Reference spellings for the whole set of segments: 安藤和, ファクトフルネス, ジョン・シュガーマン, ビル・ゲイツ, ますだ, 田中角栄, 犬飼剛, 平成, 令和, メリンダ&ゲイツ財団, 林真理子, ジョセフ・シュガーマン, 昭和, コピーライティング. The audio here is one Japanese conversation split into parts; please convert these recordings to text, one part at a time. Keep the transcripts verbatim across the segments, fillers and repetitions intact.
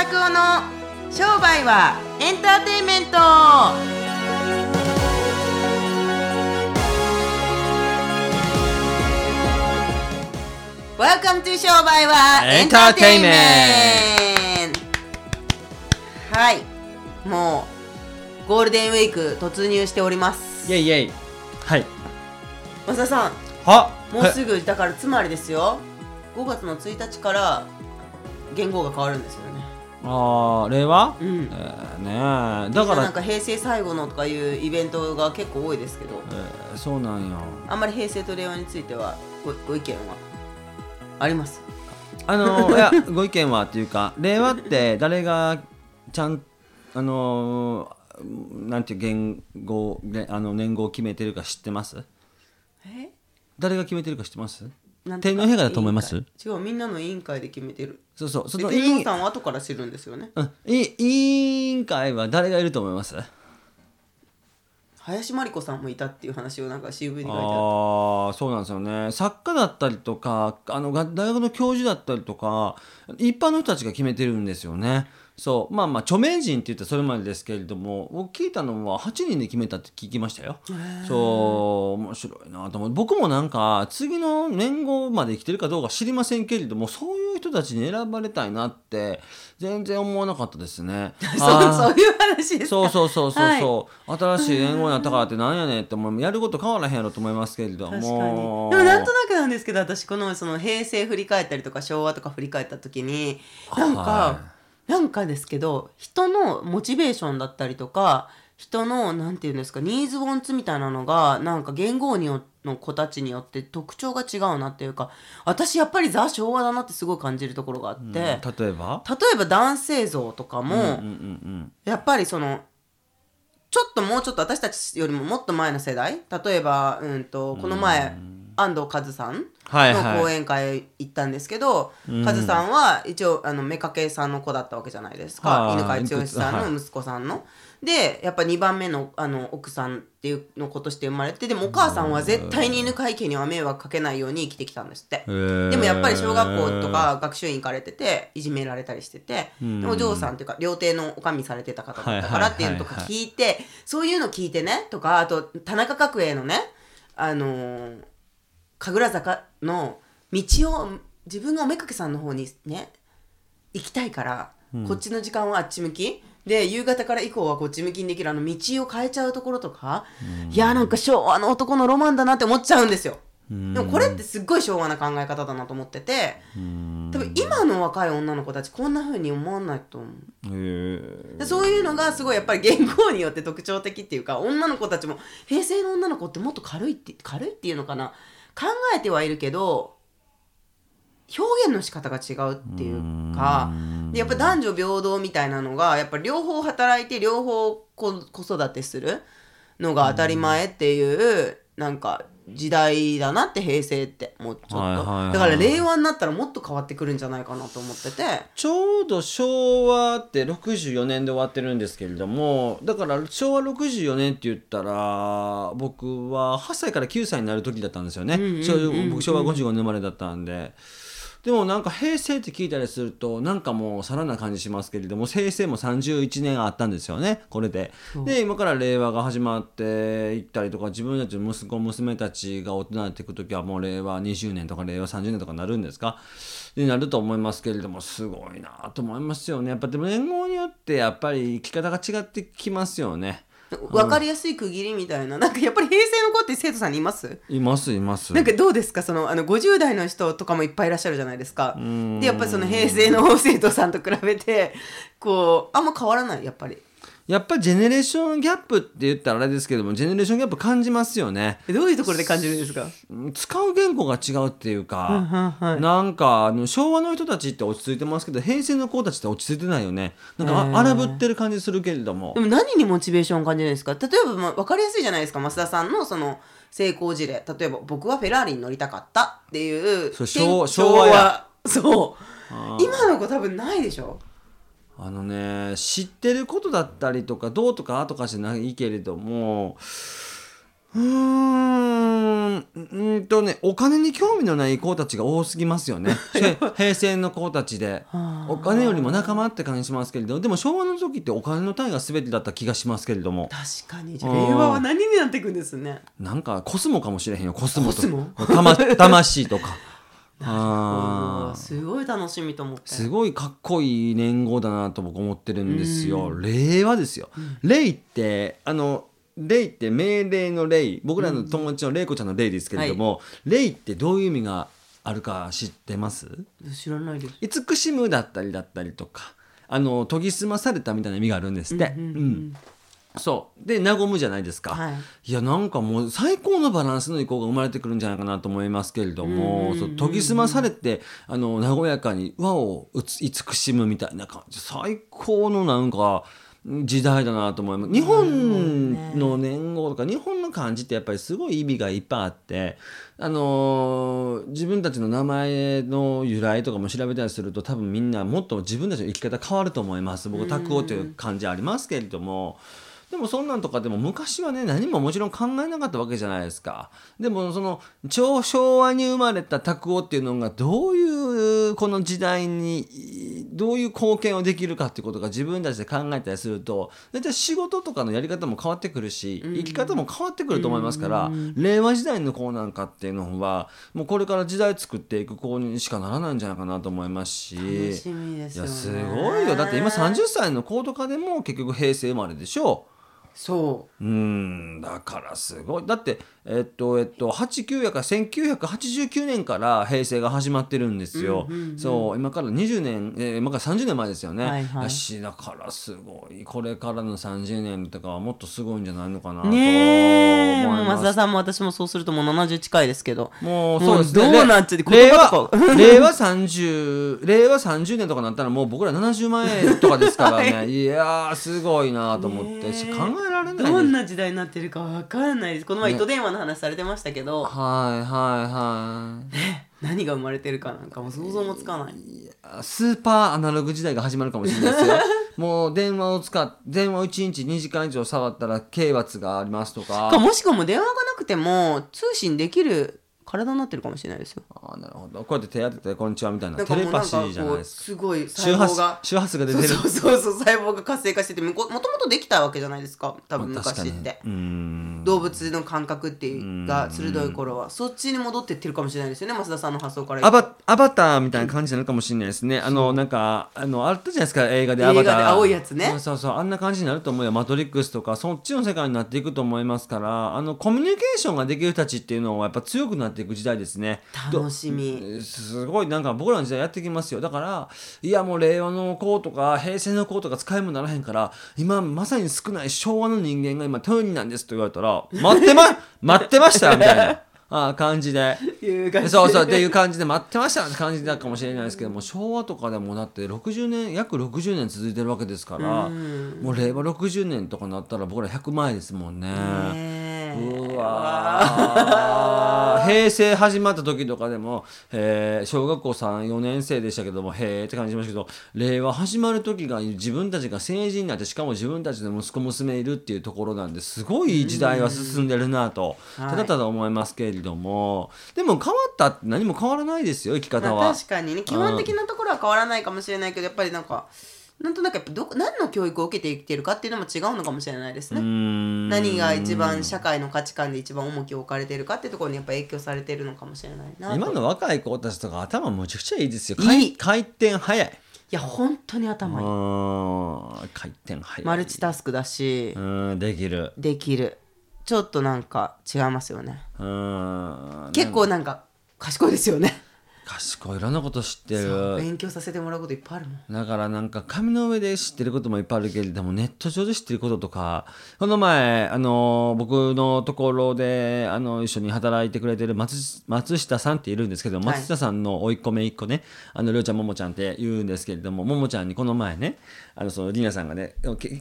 拓夫の商売はエンターテインメント。Welcome to 商売はエンターテインメント。はい、もうゴールデンウィーク突入しております。イエイイエイ。はい。増田さん。は。もうすぐだからつまりですよ。ごがつのついたちから元号が変わるんですよね。あー、令和？うん、えー、ねー、だからなんか平成最後のとかいうイベントが結構多いですけど、えー、そうなんや。あんまり平成と令和については ご, ご意見はありますか？あのー、いやご意見はっていうか、令和って誰がちゃんあのー、なんていう元号あの年号を決めてるか知ってます？え？誰が決めてるか知ってます？天皇陛下だと思います？違う、みんなの委員会で決めてる。そうそう、その委員さんは後から知るんですよね。うん、委員会は誰がいると思います？林真理子さんもいたっていう話をなんか シーブイ に書いてあった。ああ、そうなんですよね。作家だったりとか、あの大学の教授だったりとか、一般の人たちが決めてるんですよね。そう、まあまあ著名人って言ったらそれまでですけれども、僕聞いたのははちにんで決めたって聞きましたよ。そう、面白いなと思って、僕もなんか次の年号まで生きてるかどうか知りませんけれども、そういう人たちに選ばれたいなって全然思わなかったですね。そう、そういう話ですか？そうそうそうそうそう、はい、新しい年号になったからってなんやねんって思う、やること変わらへんやろと思いますけれども。確かに。でもなんとなくなんですけど、私この、 その平成振り返ったりとか昭和とか振り返った時になんか、はいなんかですけど、人のモチベーションだったりとか、人のなんていうんですか、ニーズウォンツみたいなのがなんか元号によの子たちによって特徴が違うなっていうか、私やっぱりザ昭和だなってすごい感じるところがあって、うん、例えば例えば男性像とかも、うんうんうん、やっぱりそのちょっともうちょっと私たちよりももっと前の世代、例えばうんとこの前、うん安藤和さんの講演会行ったんですけど、はいはい、和さんは一応あの目掛けさんの子だったわけじゃないですか、犬飼剛さんの息子さんの、はい、でやっぱにばんめ の, あの奥さんっていうの子として生まれて、でもお母さんは絶対に犬飼家には迷惑かけないように生きてきたんですって。でもやっぱり小学校とか学習院行かれてていじめられたりしてて、でお嬢さんっていうか料亭のおかみされてた方だったからっていうのとか聞いて、はいはいはいはい、そういうの聞いてねとか、あと田中角栄のねあのー神楽坂の道を自分がおめかけさんの方にね行きたいから、うん、こっちの時間はあっち向きで夕方から以降はこっち向きにできるあの道を変えちゃうところとか、うん、いやなんか昭和の男のロマンだなって思っちゃうんですよ、うん、でもこれってすっごい昭和な考え方だなと思ってて、うん、多分今の若い女の子たちこんな風に思わないと思う、えー、そういうのがすごいやっぱり元号によって特徴的っていうか、女の子たちも平成の女の子ってもっと軽いって軽いっていうのかな、考えてはいるけど表現の仕方が違うっていうか、でやっぱ男女平等みたいなのがやっぱ両方働いて両方子育てするのが当たり前っていうなんか時代だなって平成ってもうちょっと、はいはいはいはい、だから令和になったらもっと変わってくるんじゃないかなと思ってて、ちょうど昭和ってろくじゅうよねんで終わってるんですけれども、だから昭和ろくじゅうよねんって言ったら僕ははっさいからきゅうさいになる時だったんですよね、うんうんうんうん、僕昭和ごじゅうごねん生まれだったんで、でもなんか平成って聞いたりするとなんかもうさらな感じしますけれども、平成もさんじゅういちねんあったんですよねこれで。で今から令和が始まっていったりとか、自分たちの息子娘たちが大人になっていくときはもう令和にじゅうねんとか令和さんじゅうねんとかなるんですかになると思いますけれども、すごいなと思いますよね。やっぱでも年号によってやっぱり生き方が違ってきますよね。分かりやすい区切りみたいな、なんかやっぱり平成の子って生徒さんにいます？いますいます。なんかどうですか、そのあのごじゅう代の人とかもいっぱいいらっしゃるじゃないですか。でやっぱりその平成の生徒さんと比べてこうあんま変わらない、やっぱり。やっぱりジェネレーションギャップって言ったらあれですけども、ジェネレーションギャップ感じますよね。どういうところで感じるんですか？使う言語が違うっていうか、うんはい、なんかあの昭和の人たちって落ち着いてますけど、平成の子たちって落ち着いてないよね。なんか荒ぶってる感じするけれども、でも何にモチベーションを感じるんですか？例えば、まあ、分かりやすいじゃないですか、増田さんのその成功事例、例えば僕はフェラーリに乗りたかったっていうそう 昭, 昭和やそう今の子多分ないでしょ。あのね、知ってることだったりとかどうとかあとかじゃないけれども、うーん、うんとね、お金に興味のない子たちが多すぎますよね。平成の子たちでお金よりも仲間って感じしますけれど、でも昭和の時ってお金の単位が全てだった気がしますけれども。確かに。じゃあ令和は何になっていくんですね。なんかコスモかもしれへんよ。コスモとか魂とか。あ、すごい楽しみと思って、すごいかっこいい年号だなと僕思ってるんですよ。令和ですよ。令ってあの令って命令の令、僕らの友達の令子ちゃんの令ですけれども、うん、はい、令ってどういう意味があるか知ってます？知らないです。慈しむだったりだったりとか、あの研ぎ澄まされたみたいな意味があるんですって、うんうんうんうん、そうで和むじゃないですか、はい、いやなんかもう最高のバランスの意向が生まれてくるんじゃないかなと思いますけれども、うんうんうん、そう研ぎ澄まされてあの和やかに和を慈しむみたいな感じ、最高のなんか時代だなと思います。日本の年号とか日本の漢字ってやっぱりすごい意味がいっぱいあって、あのー、自分たちの名前の由来とかも調べたりすると多分みんなもっと自分たちの生き方変わると思います。僕拓王という漢字ありますけれども、でもそんなんとかでも昔はね何ももちろん考えなかったわけじゃないですか。でもその昭和に生まれた拓王っていうのがどういうこの時代にどういう貢献をできるかっていうことが自分たちで考えたりすると大体仕事とかのやり方も変わってくるし生き方も変わってくると思いますから、令和時代の子なんかっていうのはもうこれから時代作っていく子にしかならないんじゃないかなと思いますし、楽しみですよね。いやすごいよ。だって今さんじゅっさいの子とかでも結局平成生まれでしょう。そう、うん、だからすごい。だってえっとえっとはちじゅうきゅうやからせんきゅうひゃくはちじゅうきゅうねんから平成が始まってるんですよ、うんうんうん、そう今からにじゅうねん、えー、今からさんじゅうねんまえですよね、はいはい、しだからすごいこれからのさんじゅうねんとかはもっとすごいんじゃないのかなと、ね、もう松田さんも私もそうするともうななじゅう近いですけど、もうそうですね、どうなっちゃって令和令和30令和さんじゅうねんとかなったらもう僕らななじゅうまんえんとかですからね、はい、いやーすごいなと思ってし、考えどんな時代になってるか分からないです。この前糸電話の話されてましたけど、ね、はいはいはい、ね、何が生まれてるかなんかもう想像もつかない。いやスーパーアナログ時代が始まるかもしれないですよ。もう電話を使って電話をいちにちにじかん以上触ったら刑罰がありますとか、かもしくはもう電話がなくても通信できる体になってるかもしれないですよ。あ、なるほど。こうやって手当ててこんにちはみたいなテレパシーじゃないですか。すごい細胞が周波数が出てる。そうそうそう、細胞が活性化してて、もともとできたわけじゃないですか多分昔って。うん、動物の感覚っていうが鋭い頃はそっちに戻っていってるかもしれないですよね。増田さんの発想からアバ、アバターみたいな感じになるかもしれないですね。あのなんかあのあったじゃないですか、映画でアバター、映画で青いやつね。そうそうそう、あんな感じになると思うよ。マトリックスとかそっちの世界になっていくと思いますから、あのコミュニケーションができる人たちっていうのはやっぱ強くなっていく時代ですね。楽しみ。すごいなんか僕らの時代やってきますよ。だからいやもう令和の子とか平成の子とか使いもならへんから、今まさに少ない昭和の人間が今頼りなんですと言われたら待ってま待ってましたみたいなああ感じでそうそうっていう感じで待ってましたって感じだかもしれないですけども、昭和とかでもだってろくじゅうねん約ろくじゅうねん続いてるわけですから、もう令和ろくじゅうねんとかなったら僕らひゃくまんえんですもんね。うわ平成始まった時とかでも、えー、小学校さん、よねんせいでしたけども、へーって感じしましたけど、令和始まる時が自分たちが成人になって、しかも自分たちの息子娘いるっていうところなんで、すごい時代は進んでるなとただただ思いますけれども、はい、でも変わったって何も変わらないですよ、生き方は。確かにね、基本的なところは変わらないかもしれないけど、やっぱりなんかなんとなくやっぱど何の教育を受けて生きているかっていうのも違うのかもしれないですね。うーん、何が一番社会の価値観で一番重きを置かれているかっていうところにやっぱ影響されているのかもしれないな。今の若い子たちとか頭むちゃくちゃいいですよ。いい、回転早い。いや本当に頭いい。あ、回転早い。マルチタスクだし、うん、できるできる。ちょっとなんか違いますよね。うーん、結構なんか賢いですよね。賢い、いろんなこと知ってる。勉強させてもらうこといっぱいあるもん。だからなんか紙の上で知ってることもいっぱいあるけれども、ネット上で知ってることとか、この前あの僕のところであの一緒に働いてくれてる 松, 松下さんっているんですけど、松下さんの甥っ子姪っ子ね、あのりょうちゃんももちゃんって言うんですけれども、ももちゃんにこの前ね、あのそのりなさんがね、携帯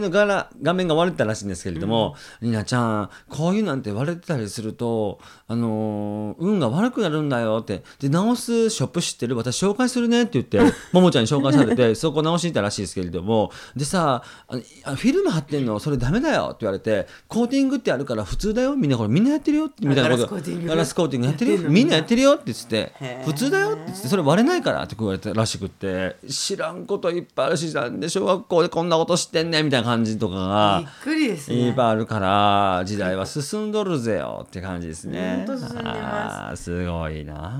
の柄画面が割れたらしいんですけれども、りな、うん、ちゃんこういうなんて割れてたりするとあの運が悪くなるんだよって、で直直すショップ知ってる？私紹介するねって言ってももちゃんに紹介されてそこ直しに行ったらしいですけれども、でさあのフィルム貼ってんのそれダメだよって言われて、コーティングってあるから普通だよみんなこれみんなやってるよってみたいなこと、ガラスコーティングやってるよみんなやってるよって言って普通だよって言ってそれ割れないからって言われたらしくって、知らんこといっぱいあるしさんで小学校でこんなこと知ってんねみたいな感じとかがびっくりですね、いっぱいあるから時代は進んどるぜよって感じですね。本当進んでます。すごいな、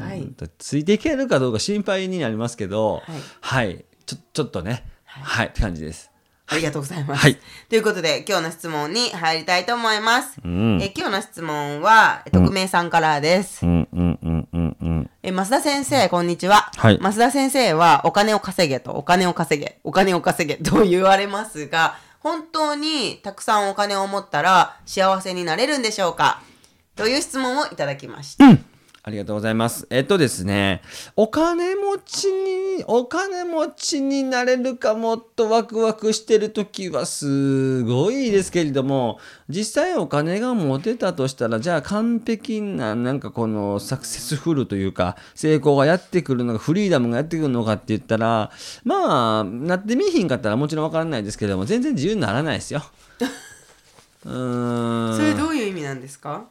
はい、ついていけるかどうか心配になりますけど、はい、はい、ちょ、ちょっとね、はい、はい、って感じです。ありがとうございます、はい、ということで今日の質問に入りたいと思います、うん、え今日の質問は匿名さんからです、うんうんうんうんうん、え増田先生こんにちは、はい、増田先生はお金を稼げとお金を稼げお金を稼げと言われますが、本当にたくさんお金を持ったら幸せになれるんでしょうかという質問をいただきました、うん、ありがとうございます。えっとですね、お金持ちにお金持ちになれるかもっとワクワクしてるときはすごいですけれども、実際お金が持てたとしたらじゃあ完璧ななんかこのサクセスフルというか成功がやってくるのかフリーダムがやってくるのかって言ったら、まあなってみひんかったらもちろんわからないですけれども全然自由にならないですようーん、それどういう意味なんですか？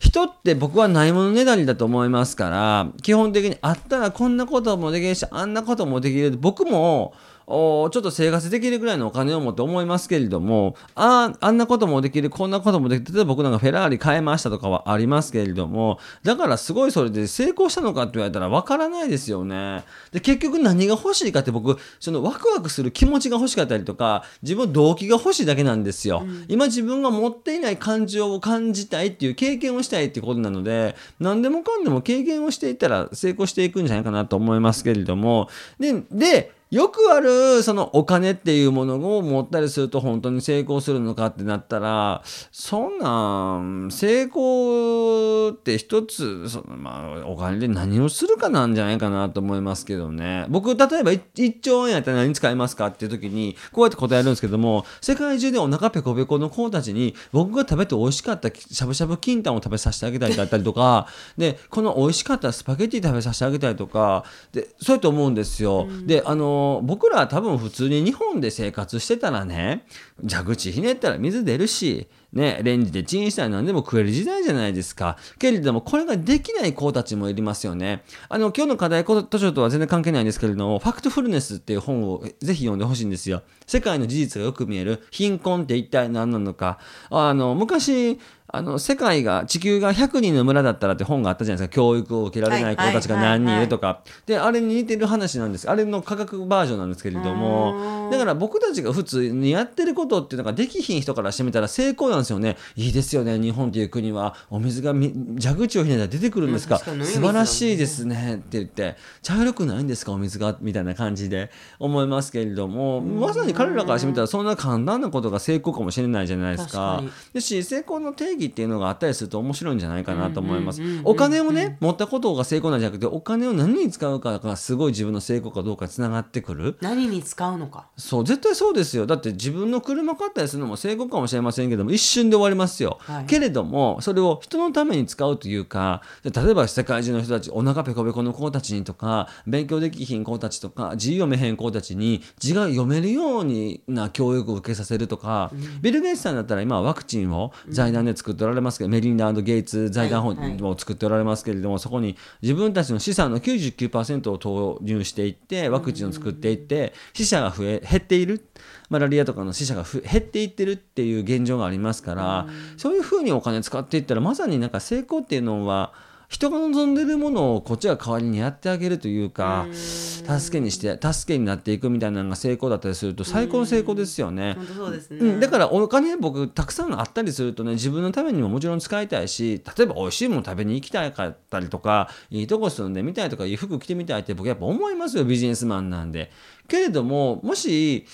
人って僕はないものねだりだと思いますから、基本的にあったらこんなこともできるしあんなこともできる、僕もちょっと生活できるぐらいのお金を持って思いますけれども、 あ, あんなこともできるこんなこともできる、例えば僕なんかフェラーリ買いましたとかはありますけれども、だからすごいそれで成功したのかって言われたらわからないですよね。で結局何が欲しいかって、僕そのワクワクする気持ちが欲しかったりとか自分の動機が欲しいだけなんですよ、うん、今自分が持っていない感情を感じたいっていう経験をしたいってことなので、何でもかんでも経験をしていったら成功していくんじゃないかなと思いますけれども、で、でよくあるそのお金っていうものを持ったりすると本当に成功するのかってなったら、そんなん成功って一つそのまあお金で何をするかなんじゃないかなと思いますけどね。僕例えば いち, いっちょうえんやったら何使いますかっていう時にこうやって答えるんですけども、世界中でお腹ペコペコの子たちに僕が食べて美味しかったしゃぶしゃぶキンタンを食べさせてあげたりだったりとかでこの美味しかったスパゲッティ食べさせてあげたりとかで、そうやって思うんですよ、うん、であの僕らは多分普通に日本で生活してたらね、蛇口ひねったら水出るしね、レンジでチンしたら何でも食える時代じゃないですか。けれどもこれができない子たちもいますよね。あの今日の課題図書とは全然関係ないんですけれども、ファクトフルネスっていう本をぜひ読んでほしいんですよ。世界の事実がよく見える、貧困って一体何なのか。あの昔あの世界が地球がひゃくにんの村だったらって本があったじゃないですか。教育を受けられない子たちが何人いるとか、はいはいはいはい、であれに似てる話なんです。あれの科学バージョンなんですけれども、だから僕たちが普通にやってることっていうのができひん人からしてみたら成功なんですよね。いいですよね、日本という国はお水がみ蛇口をひねったら出てくるんですか、うん、素晴らしいですねって言って、茶色くないんですかお水がみたいな感じで思いますけれども、まさに彼らからしてみたらそんな簡単なことが成功かもしれないじゃないですか。ですし成功の定義っていうのがあったりすると面白いんじゃないかなと思います。お金をね持ったことが成功なんじゃなくて、お金を何に使うかがすごい自分の成功かどうかつながってくる。何に使うのか、そう絶対そうですよ。だって自分の車買ったりするのも成功かもしれませんけども一瞬で終わりますよ、はい、けれどもそれを人のために使うというか、例えば世界中の人たちお腹ペコペコの子たちにとか勉強できひん子たちとか字読めへん子たちに字が読めるような教育を受けさせるとか、うん、ビル・ゲイツさんだったら今はワクチンを財団で作っておられますけど、メリンダ&ゲイツ財団を作っておられますけれども、はいはい、そこに自分たちの資産の きゅうじゅうきゅうパーセント を投入していってワクチンを作っていって、うん、死者が増え減っている、マラリアとかの死者が減っていってるっていう現状がありますから、うん、そういうふうにお金使っていったらまさになんか成功っていうのは人が望んでるものをこっちが代わりにやってあげるというか、う助けにして助けになっていくみたいなのが成功だったりすると最高の成功ですよね。本当そうですね、うん、だからお金僕たくさんあったりするとね、自分のためにももちろん使いたいし、例えば美味しいもの食べに行きたかったりとか、いいとこ住んでみたいとか、いい服着てみたいって僕やっぱ思いますよ、ビジネスマンなんで。けれどももし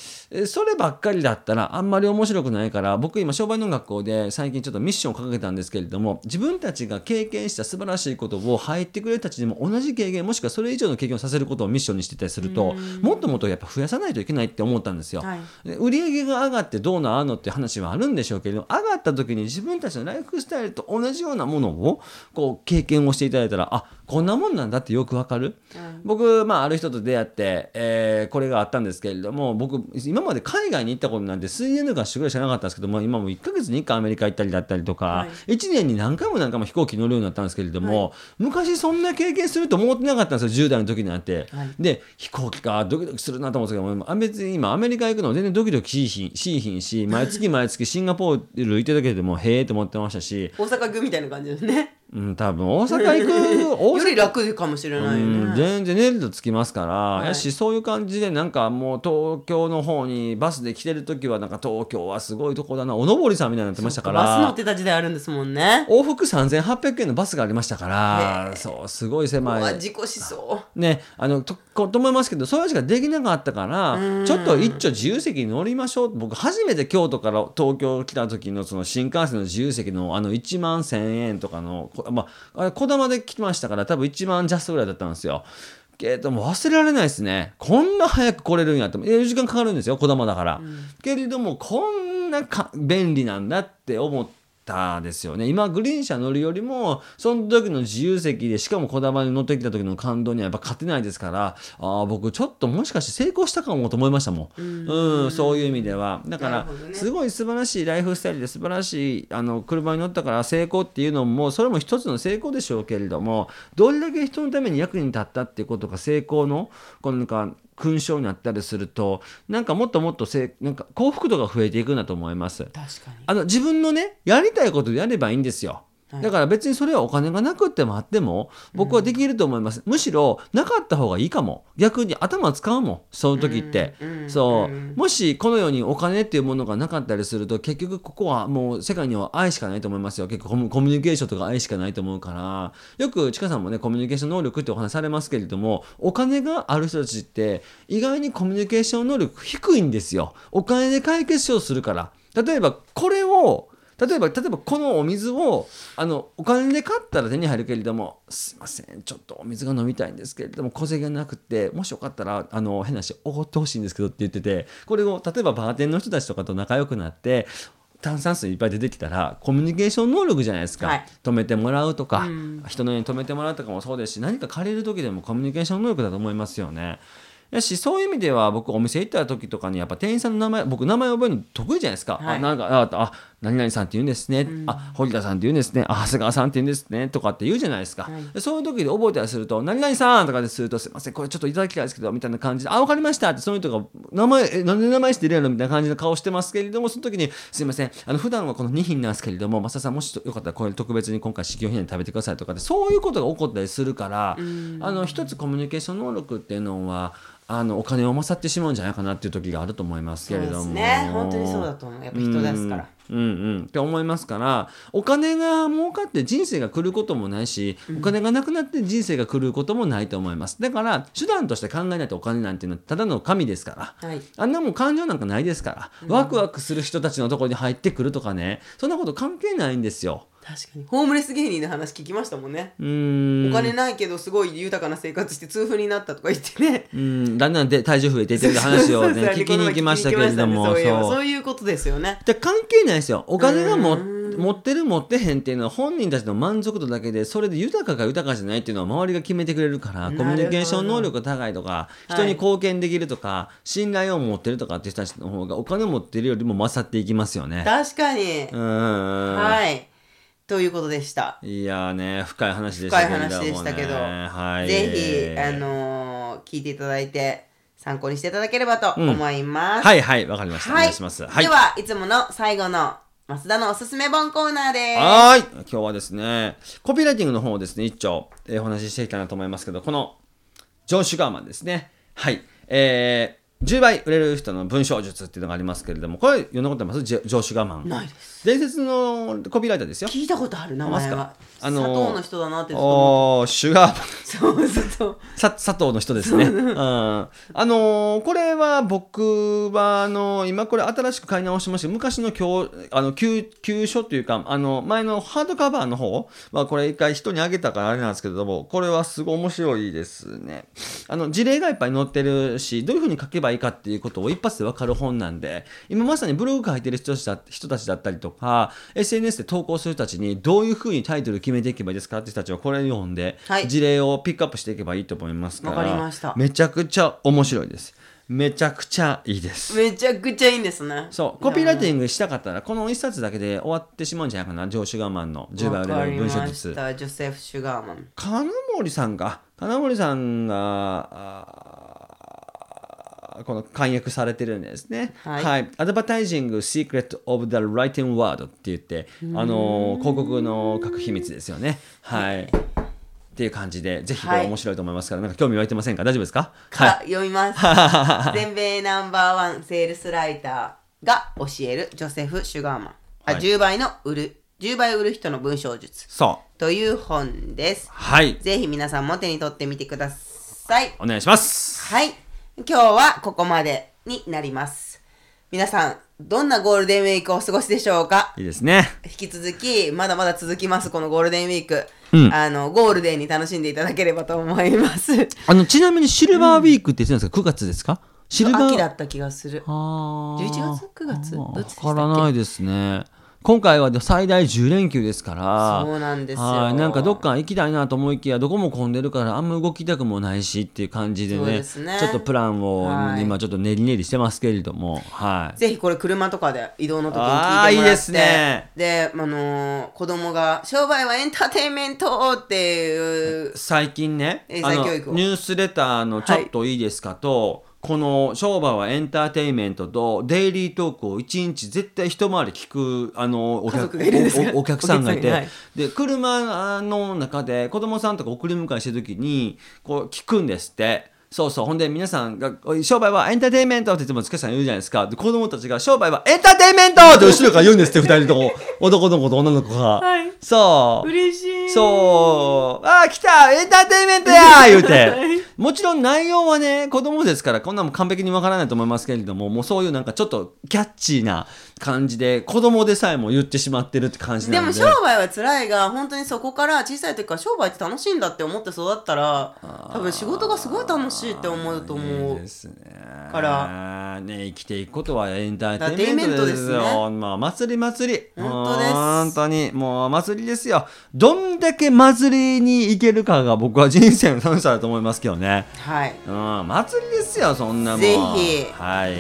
そればっかりだったらあんまり面白くないから、僕今商売の学校で最近ちょっとミッションを掲げたんですけれども、自分たちが経験した素晴らしいことを入ってくれる人たちにも同じ経験もしくはそれ以上の経験をさせることをミッションにしてたりすると、もっともっとやっぱ増やさないといけないって思ったんですよ、はい、売り上げが上がってどうなあのって話はあるんでしょうけれども、上がった時に自分たちのライフスタイルと同じようなものをこう経験をしていただいたら、あこんなもんなんだってよくわかる、うん、僕、まあ、ある人と出会って、えー、これがあったんですけれども、僕今まで海外に行ったことなんて水泳の合宿ぐらいしかなかったんですけども、今もいっかげつにいっかいアメリカ行ったりだったりとか、はい、いちねんに何回も何回も飛行機乗るようになったんですけれども、はい、昔そんな経験すると思ってなかったんですよ、じゅう代の時なんて、はい、で飛行機かドキドキするなと思うんですけども、別に今アメリカ行くの全然ドキドキしいひん、しいひんし、毎月毎月シンガポール行ってただけでもへーって思ってましたし大阪行くみたいな感じですね。うん、多分大阪行く大阪より楽かもしれないよね、うん、全然ネットつきますから、はい、やしそういう感じでなんかもう東京の方にバスで来てる時はなんか東京はすごいとこだな、おのぼりさんみたいになってましたから、バス乗ってた時代あるんですもんね。往復さんぜんはっぴゃくえんのバスがありましたから、ね、そうすごい狭い、事故しそうね、あのとこと思いますけど、そういうしかできなかったから、うん、ちょっと一丁自由席に乗りましょう。僕初めて京都から東京来た時のその新幹線の自由席のあのいちまんせんえんとかのまあ、あれ小玉で来ましたから多分いちまんジャストぐらいだったんですよ。けども忘れられないですね。こんな早く来れるんやっても時間かかるんですよ、小玉だから、うん、けれどもこんなか便利なんだって思ったですよね。今グリーン車乗るよりもその時の自由席で、しかも小玉に乗ってきた時の感動にはやっぱ勝てないですから、あ僕ちょっともしかして成功したかもと思いましたもん、うん、うん、そういう意味ではだから、ね、すごい素晴らしいライフスタイルで素晴らしいあの車に乗ったから成功っていうのもそれも一つの成功でしょうけれども、どれだけ人のために役に立ったっていうことが成功のこのなんか勲章になったりすると、なんかもっともっとせなんか幸福度が増えていくんだと思います。確かにあの自分のねやりたいことでやればいいんですよ。だから別にそれはお金がなくってもあっても僕はできると思います、うん、むしろなかった方がいいかも、逆に頭使うもんその時って、うんうん、そう、うん、もしこの世にお金っていうものがなかったりすると結局ここはもう世界には愛しかないと思いますよ。結構コミュニケーションとか愛しかないと思うから、よくちかさんもねコミュニケーション能力ってお話されますけれども、お金がある人たちって意外にコミュニケーション能力低いんですよ。お金で解決しようするから、例えばこれを例えば、例えばこのお水をあのお金で買ったら手に入るけれども、すいませんちょっとお水が飲みたいんですけれども小銭がなくて、もしよかったらあの変な話おごってほしいんですけどって言ってて、これを例えばバーテンの人たちとかと仲良くなって炭酸水いっぱい出てきたらコミュニケーション能力じゃないですか、はい、止めてもらうとか、うん、人の家に止めてもらうとかもそうですし、何か借りる時でもコミュニケーション能力だと思いますよね。やしそういう意味では僕お店行った時とかにやっぱ店員さんの名前、僕名前覚えるの得意じゃないですか、はい、あなんかああ何々さんって言うんですね、うん、あ堀田さんって言うんですね、あ長谷川さんって言うんですねとかって言うじゃないですか、はい、そういう時で覚えたりすると何々さんとかですると、すいませんこれちょっといただきたいですけどみたいな感じで、あ分かりましたって、その人が名前何で名前してるやろみたいな感じの顔してますけれども、その時にすいませんあの普段はこのに品なんですけれどもマサさんもしよかったらこれ特別に今回試供品で食べてくださいとかって、そういうことが起こったりするから、うん、あの一つコミュニケーション能力っていうのはあのお金を勝ってしまうんじゃないかなっていう時があると思いますけれども、そうですね本当にそうだと思う、やっぱ人ですから、うんうんうん、って思いますから、お金が儲かって人生が来ることもないし、お金がなくなって人生が来ることもないと思います、うん、だから手段として考えないとお金なんていうのはただの神ですから、はい、あんなもん感情なんかないですから、うん、ワクワクする人たちのところに入ってくるとかね、そんなこと関係ないんですよ。確かにホームレス芸人の話聞きましたもんね。うーんお金ないけどすごい豊かな生活して痛風になったとか言ってね、うーんだんだんで体重増えてっていう話を、ね、聞きに行きましたけれども、そういうことですよね。で関係ないですよ、お金がも持ってる持ってへんっていうのは本人たちの満足度だけで、それで豊かか豊かじゃないっていうのは周りが決めてくれるから、コミュニケーション能力が高いとか人に貢献できるとか、はい、信頼を持ってるとかっていう人たちの方がお金持ってるよりも勝っていきますよね。確かにうんはいということでした。いやーね深い話でしたけどもね。深い話でしたけど、はい、ぜひあのー、聞いていただいて参考にしていただければと思います。うん、はいはいわかりました、はい、お願いします。はい、ではいつもの最後の増田のおすすめ本コーナーです。はーい今日はですねコピーライティングの方をですね一丁、えー、お話ししていきたいなと思いますけど、このジョン・シュガーマンですねはい、えー、じゅうばい売れる人の文章術っていうのがありますけれども、これ読んだことあります？ジョン・シュガーマンないです。伝説のコピーライターですよ。聞いたことある名前は、あのー、佐藤の人だなってずっと思って、シュガーそうそうさ佐藤の人ですね、うん、あのー、これは僕はあのー、今これ新しく買い直しまして、昔の旧あの旧旧書というかあの前のハードカバーの方は、まあ、これ一回人にあげたからあれなんですけども、これはすごい面白いですね。あの事例がいっぱい載ってるし、どういう風に書けば界かっていうことを一発で分かる本なんで、今まさにブログ書いてる人たちだったりとか エスエヌエス で投稿する人たちにどういう風にタイトル決めていけばいいですかって人たちはこれを読んで、はい、事例をピックアップしていけばいいと思いますから。わかりました。めちゃくちゃ面白いです。めちゃくちゃいいです。めちゃくちゃいいんですね。そうコピーライティングしたかったらこの一冊だけで終わってしまうんじゃないかな。ジョー・シュガーマンのじゅうばい売れる文章術。わかりました。ジョセフ・シュガーマン。金森さんが金森さんがこの簡約されてるんですね。はい、はい、アドバタイジング・シークレット・オブ・ザ・ライティング・ワードって言ってあの広告の書く秘密ですよね。はい、はいっていう感じでぜひこれ面白いと思いますから、はい、なんか興味湧いてませんか？大丈夫ですか？か、はい、読みます。全米ナンバーワンセールスライターが教えるジョセフ・シュガーマン、はい、あじゅうばいの売るじゅうばい売る人の文章術そうという本です。はい、ぜひ皆さんも手に取ってみてください。お願いします。はい、今日はここまでになります。皆さんどんなゴールデンウィークをお過ごしでしょうか？いいですね。引き続きまだまだ続きますこのゴールデンウィーク、うん、あのゴールデンに楽しんでいただければと思います。あのちなみにシルバーウィークって言ってるんですか、うん、くがつですか？シルバー秋だった気がする。あじゅういちがつくがつどっちでしたっけ？わからないですね。今回は最大じゅうれんきゅうですから。そうなんですよ。はい、なんかどっか行きたいなと思いきやどこも混んでるからあんま動きたくもないしっていう感じで ね, そうですねちょっとプランを今ちょっと練り練りしてますけれども、はい、ぜひこれ車とかで移動の時に聞いてもらって。あいいですね。で、あのー、子供が商売はエンターテインメントっていう最近ね英才教育をニュースレターのちょっといいですかと、はいこの商売はエンターテインメントとデイリートークをいちにち絶対一回り聞くあの お, 客 お, お客さんがいてはい、で車の中で子供さんとか送り迎えしてる時にこう聞くんですって。そうそうほんで皆さんが商売はエンターテインメントって言ってもつけさん言うじゃないですか。で子供たちが商売はエンターテインメントって後ろから言うんですって二人とも男の子と女の子が、はい、そう嬉しいそうあ来たエンターテインメントや言うてもちろん内容はね子供ですからこんなも完璧にわからないと思いますけれども、もうそういうなんかちょっとキャッチーな感じで子供でさえも言ってしまってるって感じなので。でも商売は辛いが本当にそこから小さい時から商売って楽しいんだって思って育ったら多分仕事がすごい楽しいって思うと思う。いいですね。からね生きていくことはエンターテインメントですよ。まあ祭り祭り本当です。本当にもう祭りですよ。どんだけ祭りに行けるかが僕は人生の楽しさだと思いますけどね。はいうん、祭りですよそんなもん。ぜひ、はい、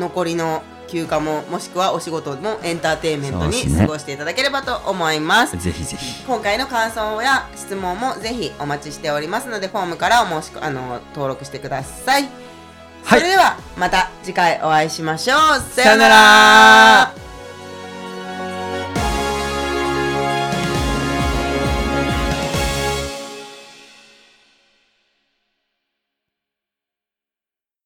残りの休暇ももしくはお仕事もエンターテインメントに過ごしていただければと思います。ぜひぜひ今回の感想や質問もぜひお待ちしておりますのでフォームからお申しあの登録してください。はい、それではまた次回お会いしましょう。さよなら。